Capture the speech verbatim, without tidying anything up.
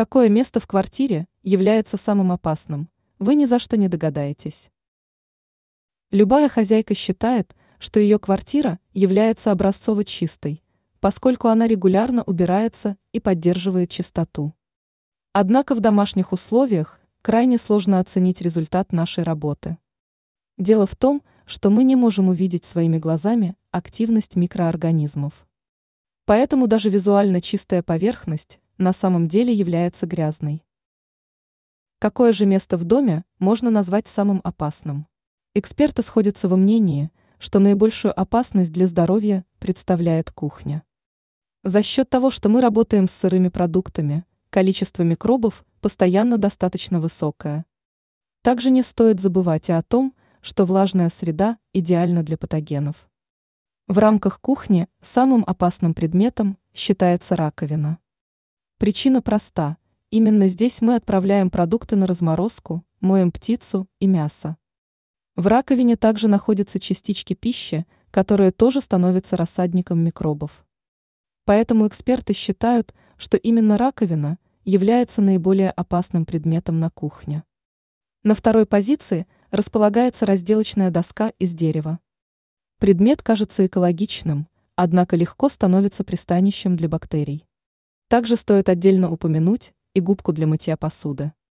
Какое место в квартире является самым опасным, вы ни за что не догадаетесь. Любая хозяйка считает, что ее квартира является образцово чистой, поскольку она регулярно убирается и поддерживает чистоту. Однако в домашних условиях крайне сложно оценить результат нашей работы. Дело в том, что мы не можем увидеть своими глазами активность микроорганизмов. Поэтому даже визуально чистая поверхность на самом деле является грязной. Какое же место в доме можно назвать самым опасным? Эксперты сходятся во мнении, что наибольшую опасность для здоровья представляет кухня. За счет того, что мы работаем с сырыми продуктами, количество микробов постоянно достаточно высокое. Также не стоит забывать и о том, что влажная среда идеальна для патогенов. В рамках кухни самым опасным предметом считается раковина. Причина проста. Именно здесь мы отправляем продукты на разморозку, моем птицу и мясо. В раковине также находятся частички пищи, которые тоже становятся рассадником микробов. Поэтому эксперты считают, что именно раковина является наиболее опасным предметом на кухне. На второй позиции располагается разделочная доска из дерева. Предмет кажется экологичным, однако легко становится пристанищем для бактерий. Также стоит отдельно упомянуть и губку для мытья посуды.